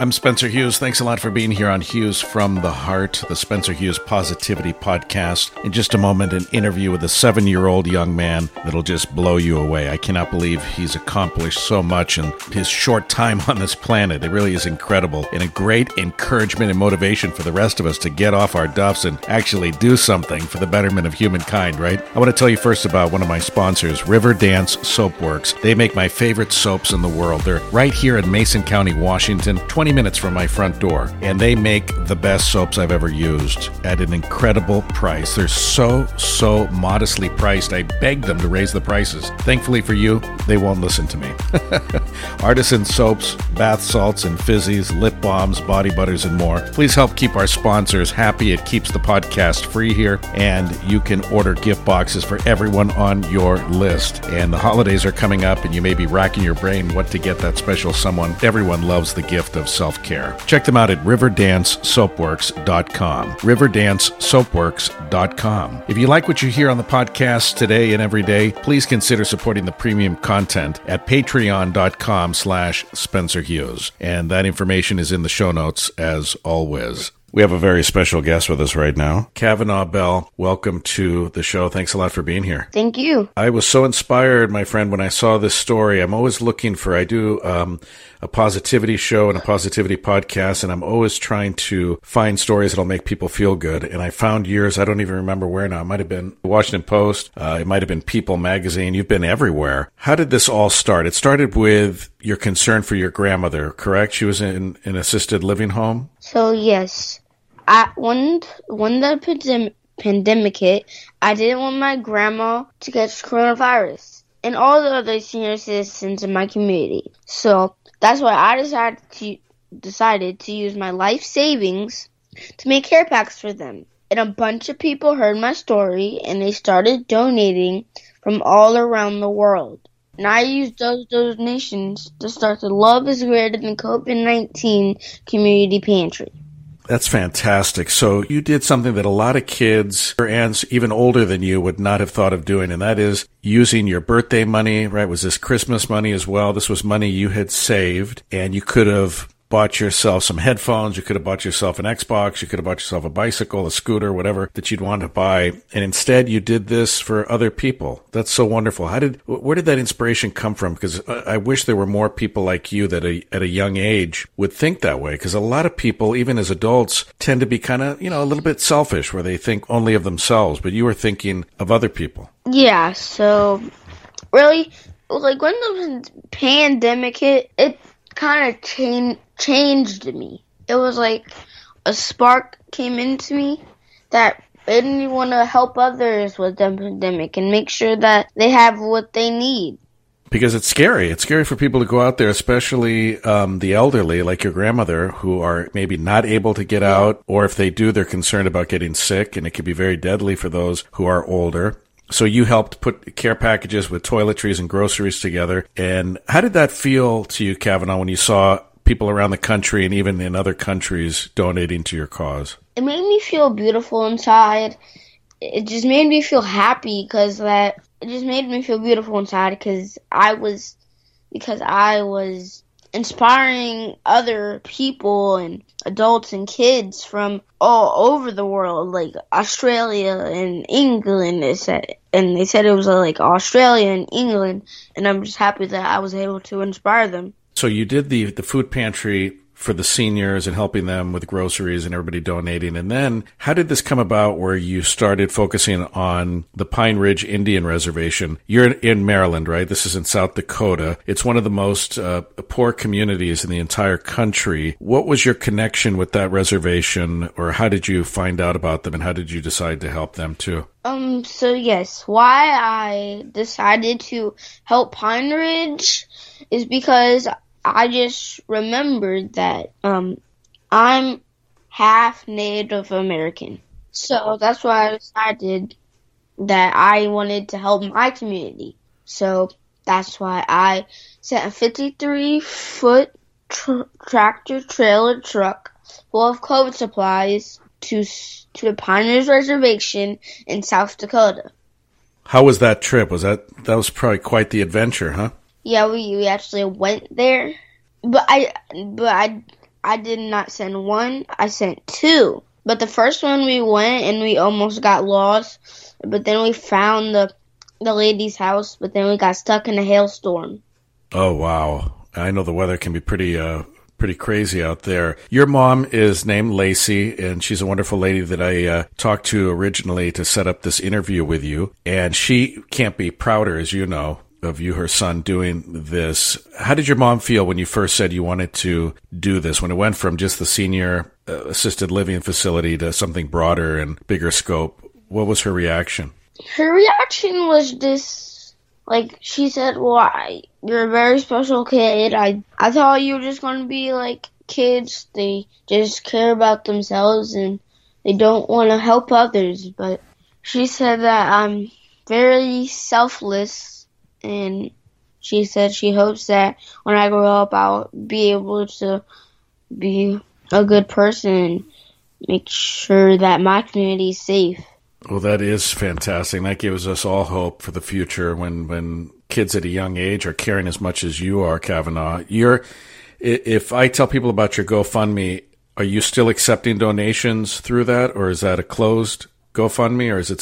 I'm Spencer Hughes. Thanks a lot for being here on Hughes from the Heart, the Spencer Hughes Positivity Podcast. In just a moment, an interview with a 7-year-old young man that'll just blow you away. I cannot believe he's accomplished so much in his short time on this planet. It really is incredible and a great encouragement and motivation for the rest of us to get off our duffs and actually do something for the betterment of humankind, right? I want to tell you first about one of my sponsors, River Dance Soapworks. They make my favorite soaps in the world. They're right here in Mason County, Washington, 20 minutes from my front door, and they make the best soaps I've ever used at an incredible price. They're so modestly priced. I begged them to raise the prices. Thankfully for you, they won't listen to me. Artisan soaps, bath salts and fizzies, lip balms, body butters, and more. Please help keep our sponsors happy. It keeps the podcast free here, and you can order gift boxes for everyone on your list. And the holidays are coming up, and you may be racking your brain what to get that special someone. Everyone loves the gift of self-care. Check them out at riverdancesoapworks.com. riverdancesoapworks.com. If you like what you hear on the podcast today and every day, please consider supporting the premium content at patreon.com/Spencer Hughes. And that information is in the show notes as always. We have a very special guest with us right now. Kavanaugh Bell, welcome to the show. Thanks a lot for being here. Thank you. I was so inspired, my friend, when I saw this story. I'm always looking for, I do a positivity show and a positivity podcast, and I'm always trying to find stories that'll make people feel good. And I found yours, I don't even remember where now. It might have been the Washington Post. It might have been People Magazine. You've been everywhere. How did this all start? It started with your concern for your grandmother, correct? She was in an assisted living home? So, yes. When the pandemic hit, I didn't want my grandma to catch coronavirus and all the other senior citizens in my community. So that's why I decided to use my life savings to make care packs for them. And a bunch of people heard my story, and they started donating from all around the world. And I used those donations to start the Love is Greater Than COVID-19 Community Pantry. That's fantastic. So you did something that a lot of kids, or aunts even older than you, would not have thought of doing, and that is using your birthday money, right? Was this Christmas money as well? This was money you had saved, and you could have bought yourself some headphones, you could have bought yourself an Xbox, you could have bought yourself a bicycle, a scooter, whatever that you'd want to buy. And instead you did this for other people. That's so wonderful. Where did that inspiration come from? Because I wish there were more people like you that at a young age would think that way. Because a lot of people, even as adults, tend to be kind of, a little bit selfish where they think only of themselves, but you were thinking of other people. Yeah. So really, like when the pandemic hit, it kind of changed me. It was like a spark came into me that made me want to help others with the pandemic and make sure that they have what they need. Because it's scary. It's scary for people to go out there, especially the elderly, like your grandmother, who are maybe not able to get out, or if they do, they're concerned about getting sick, and it could be very deadly for those who are older. So you helped put care packages with toiletries and groceries together. And how did that feel to you, Kavanaugh, when you saw people around the country and even in other countries donating to your cause? It made me feel beautiful inside. It just made me feel happy because I was inspiring other people and adults and kids from all over the world, like Australia and England. They said it was like Australia and England, and I'm just happy that I was able to inspire them. So you did the food pantry for the seniors and helping them with groceries and everybody donating. And then how did this come about where you started focusing on the Pine Ridge Indian Reservation? You're in Maryland, right? This is in South Dakota. It's one of the most poor communities in the entire country. What was your connection with that reservation, or how did you find out about them, and how did you decide to help them too? So yes, why I decided to help Pine Ridge is because I just remembered that I'm half Native American. So that's why I decided that I wanted to help my community. So that's why I sent a 53-foot tractor-trailer truck full of COVID supplies to the Pine Ridge Reservation in South Dakota. How was that trip? That was probably quite the adventure, huh? Yeah, we actually went there, but I I did not send one. I sent two. But the first one we went and we almost got lost. But then we found the lady's house. But then we got stuck in a hailstorm. Oh, wow. I know the weather can be pretty crazy out there. Your mom is named Lacey, and she's a wonderful lady that I talked to originally to set up this interview with you. And she can't be prouder, as you know, of you, her son, doing this. How did your mom feel when you first said you wanted to do this, when it went from just the senior assisted living facility to something broader and bigger scope? What was her reaction? Her reaction was just, like, she said, well, you're a very special kid. I thought you were just going to be like kids. They just care about themselves and they don't want to help others. But she said that I'm very selfless. And she said she hopes that when I grow up, I'll be able to be a good person and make sure that my community is safe. Well, that is fantastic. That gives us all hope for the future when kids at a young age are caring as much as you are, Kavanaugh. If I tell people about your GoFundMe, are you still accepting donations through that, or is that a closed GoFundMe, or is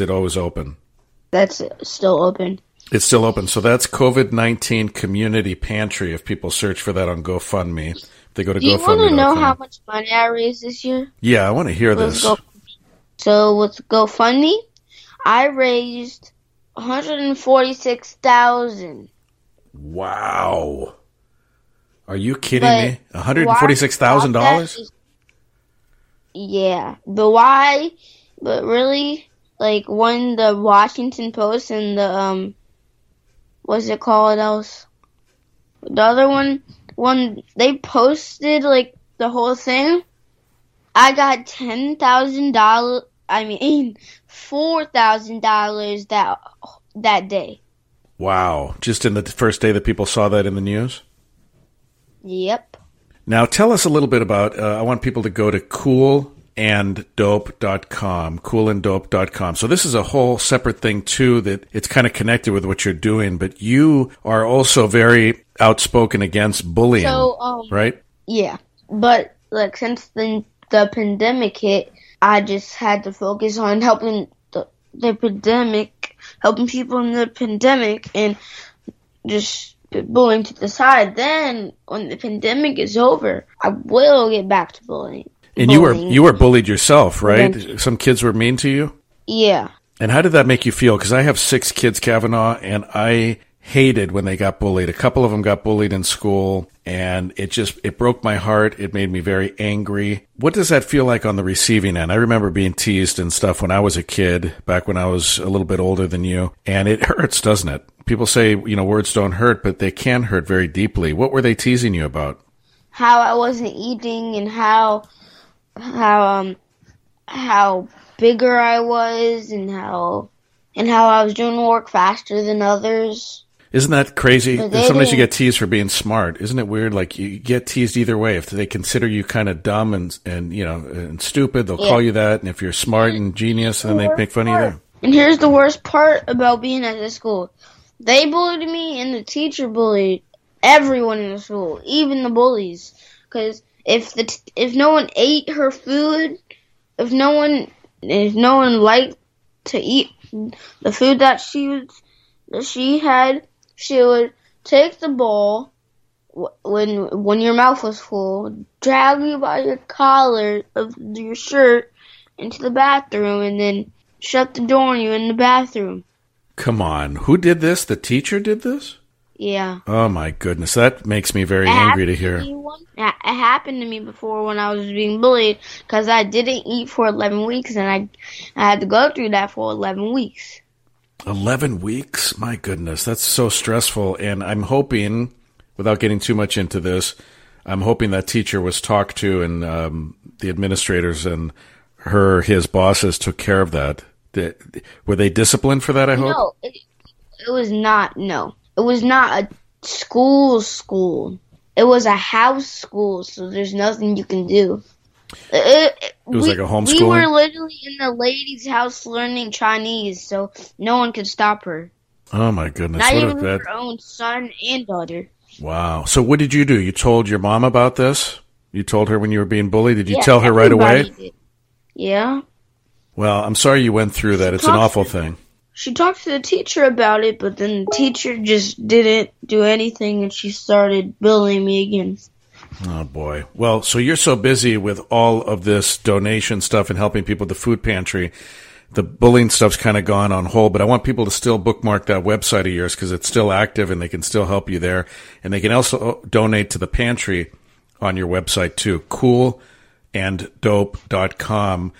it always open? That's still open. It's still open. So that's COVID-19 Community Pantry, if people search for that on GoFundMe. They go to GoFundMe. Do you want to know how much money I raised this year? Yeah, I want to hear this. So with GoFundMe, I raised $146,000. Wow! Are you kidding me? $146,000? Yeah, but why? But really, like when the Washington Post and the what's it called else? The other one, when they posted like the whole thing, I got $4,000 that day. Wow. Just in the first day that people saw that in the news? Yep. Now tell us a little bit about, I want people to go to coolanddope.com, coolanddope.com. So this is a whole separate thing too, that it's kind of connected with what you're doing, but you are also very outspoken against bullying, so, right? Yeah. But like since the pandemic hit, I just had to focus on helping the pandemic, helping people in the pandemic, and just bullying to the side. Then, when the pandemic is over, I will get back to bullying. And you were bullied yourself, right? Eventually. Some kids were mean to you? Yeah. And how did that make you feel? Because I have 6 kids, Kavanaugh, and I hated when they got bullied. A couple of them got bullied in school, and it broke my heart. It made me very angry. What does that feel like on the receiving end? I remember being teased and stuff when I was a kid, back when I was a little bit older than you, and it hurts, doesn't it? People say, you know, words don't hurt, but they can hurt very deeply. What were they teasing you about? How I wasn't eating and how bigger I was and how I was doing work faster than others. Isn't that crazy? Sometimes you get teased for being smart. Isn't it weird? Like, you get teased either way. If they consider you kind of dumb and stupid, they'll call you that. And if you're smart and genius, then they make fun of you. And here's the worst part about being at this school. They bullied me, and the teacher bullied everyone in the school, even the bullies. Because if no one ate her food, if no one liked to eat the food that she had, she would take the bowl when your mouth was full, drag you by your collar of your shirt into the bathroom, and then shut the door on you in the bathroom. Come on. Who did this? The teacher did this? Yeah. Oh, my goodness. That makes me very angry to hear. It happened to me before when I was being bullied because I didn't eat for 11 weeks, and I had to go through that for 11 weeks. 11 weeks? My goodness, that's so stressful. And I'm hoping, without getting too much into this, I'm hoping that teacher was talked to and the administrators and his bosses took care of that. Were they disciplined for that, I hope? No, it was not, no. It was not a school. It was a house school, so there's nothing you can do. It was like a homeschooling? We were literally in the lady's house learning Chinese, so no one could stop her. Oh, my goodness. Not even her own son and daughter. Wow. So what did you do? You told your mom about this? You told her when you were being bullied? Did you tell her right away? Did. Yeah. Well, I'm sorry you went through that. It's an awful thing. She talked to the teacher about it, but then the teacher just didn't do anything, and she started bullying me again. Oh, boy. Well, so you're so busy with all of this donation stuff and helping people with the food pantry. The bullying stuff's kind of gone on hold, but I want people to still bookmark that website of yours because it's still active and they can still help you there. And they can also donate to the pantry on your website, too, coolanddope.com.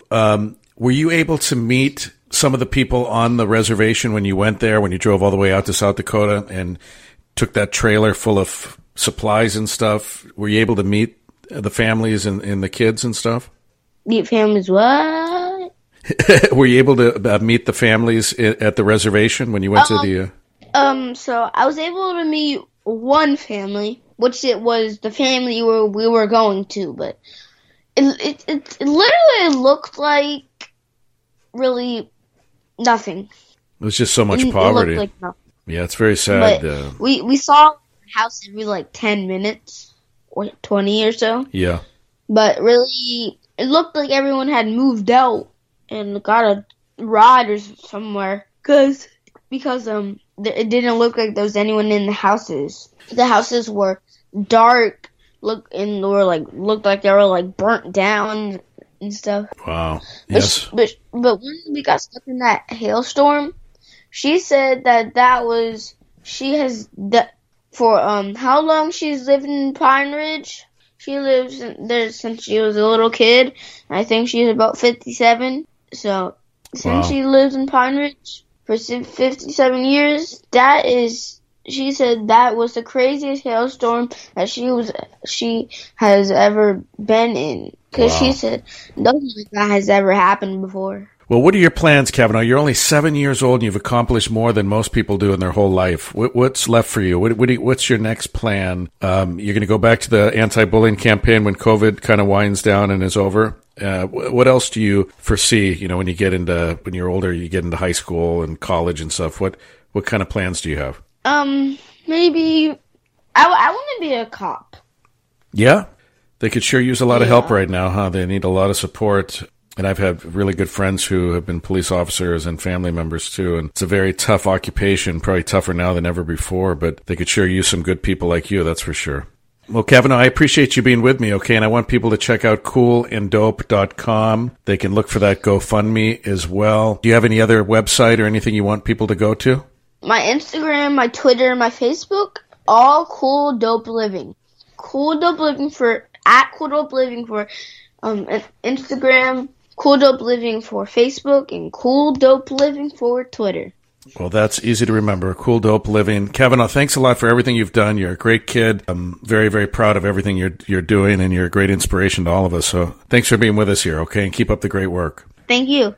Were you able to meet some of the people on the reservation when you went there, when you drove all the way out to South Dakota and took that trailer full of supplies and stuff? Were you able to meet the families and the kids and stuff? Meet families what? Were you able to meet the families at the reservation when you went to the... So I was able to meet one family, which it was the family we were going to, but it literally looked like really nothing. It was just so much poverty. It looked like nothing. Yeah, it's very sad. But we saw the house every, 10 minutes or 20 or so. Yeah. But really, it looked like everyone had moved out and got a rod or somewhere because it didn't look like there was anyone in the houses. The houses were dark, looked like they were burnt down and stuff. Wow. Yes. But when we got stuck in that hailstorm, she said that was for how long she's lived in Pine Ridge. She lives there since she was a little kid. I think she's about 57. So, since she lives in Pine Ridge for 57 years, she said that was the craziest hailstorm that she has ever been in. Because she said nothing like that has ever happened before. Well, what are your plans, Kavanaugh? You're only 7 years old and you've accomplished more than most people do in their whole life. What's left for you? What's your next plan? You're going to go back to the anti-bullying campaign when COVID kind of winds down and is over? What else do you foresee, when you're older, you get into high school and college and stuff? What kind of plans do you have? Maybe I want to be a cop. Yeah. They could sure use a lot of help right now, huh? They need a lot of support. And I've had really good friends who have been police officers and family members too. And it's a very tough occupation, probably tougher now than ever before, but they could sure use some good people like you. That's for sure. Well, Kavanaugh, I appreciate you being with me, okay? And I want people to check out coolanddope.com. They can look for that GoFundMe as well. Do you have any other website or anything you want people to go to? My Instagram, my Twitter, my Facebook, all Cool Dope Living. Cool Dope Living for Instagram, Cool Dope Living for Facebook, and Cool Dope Living for Twitter. Well, that's easy to remember. Cool Dope Living. Kavanaugh, thanks a lot for everything you've done. You're a great kid. I'm very, very proud of everything you're doing, and you're a great inspiration to all of us. So thanks for being with us here, okay? And keep up the great work. Thank you.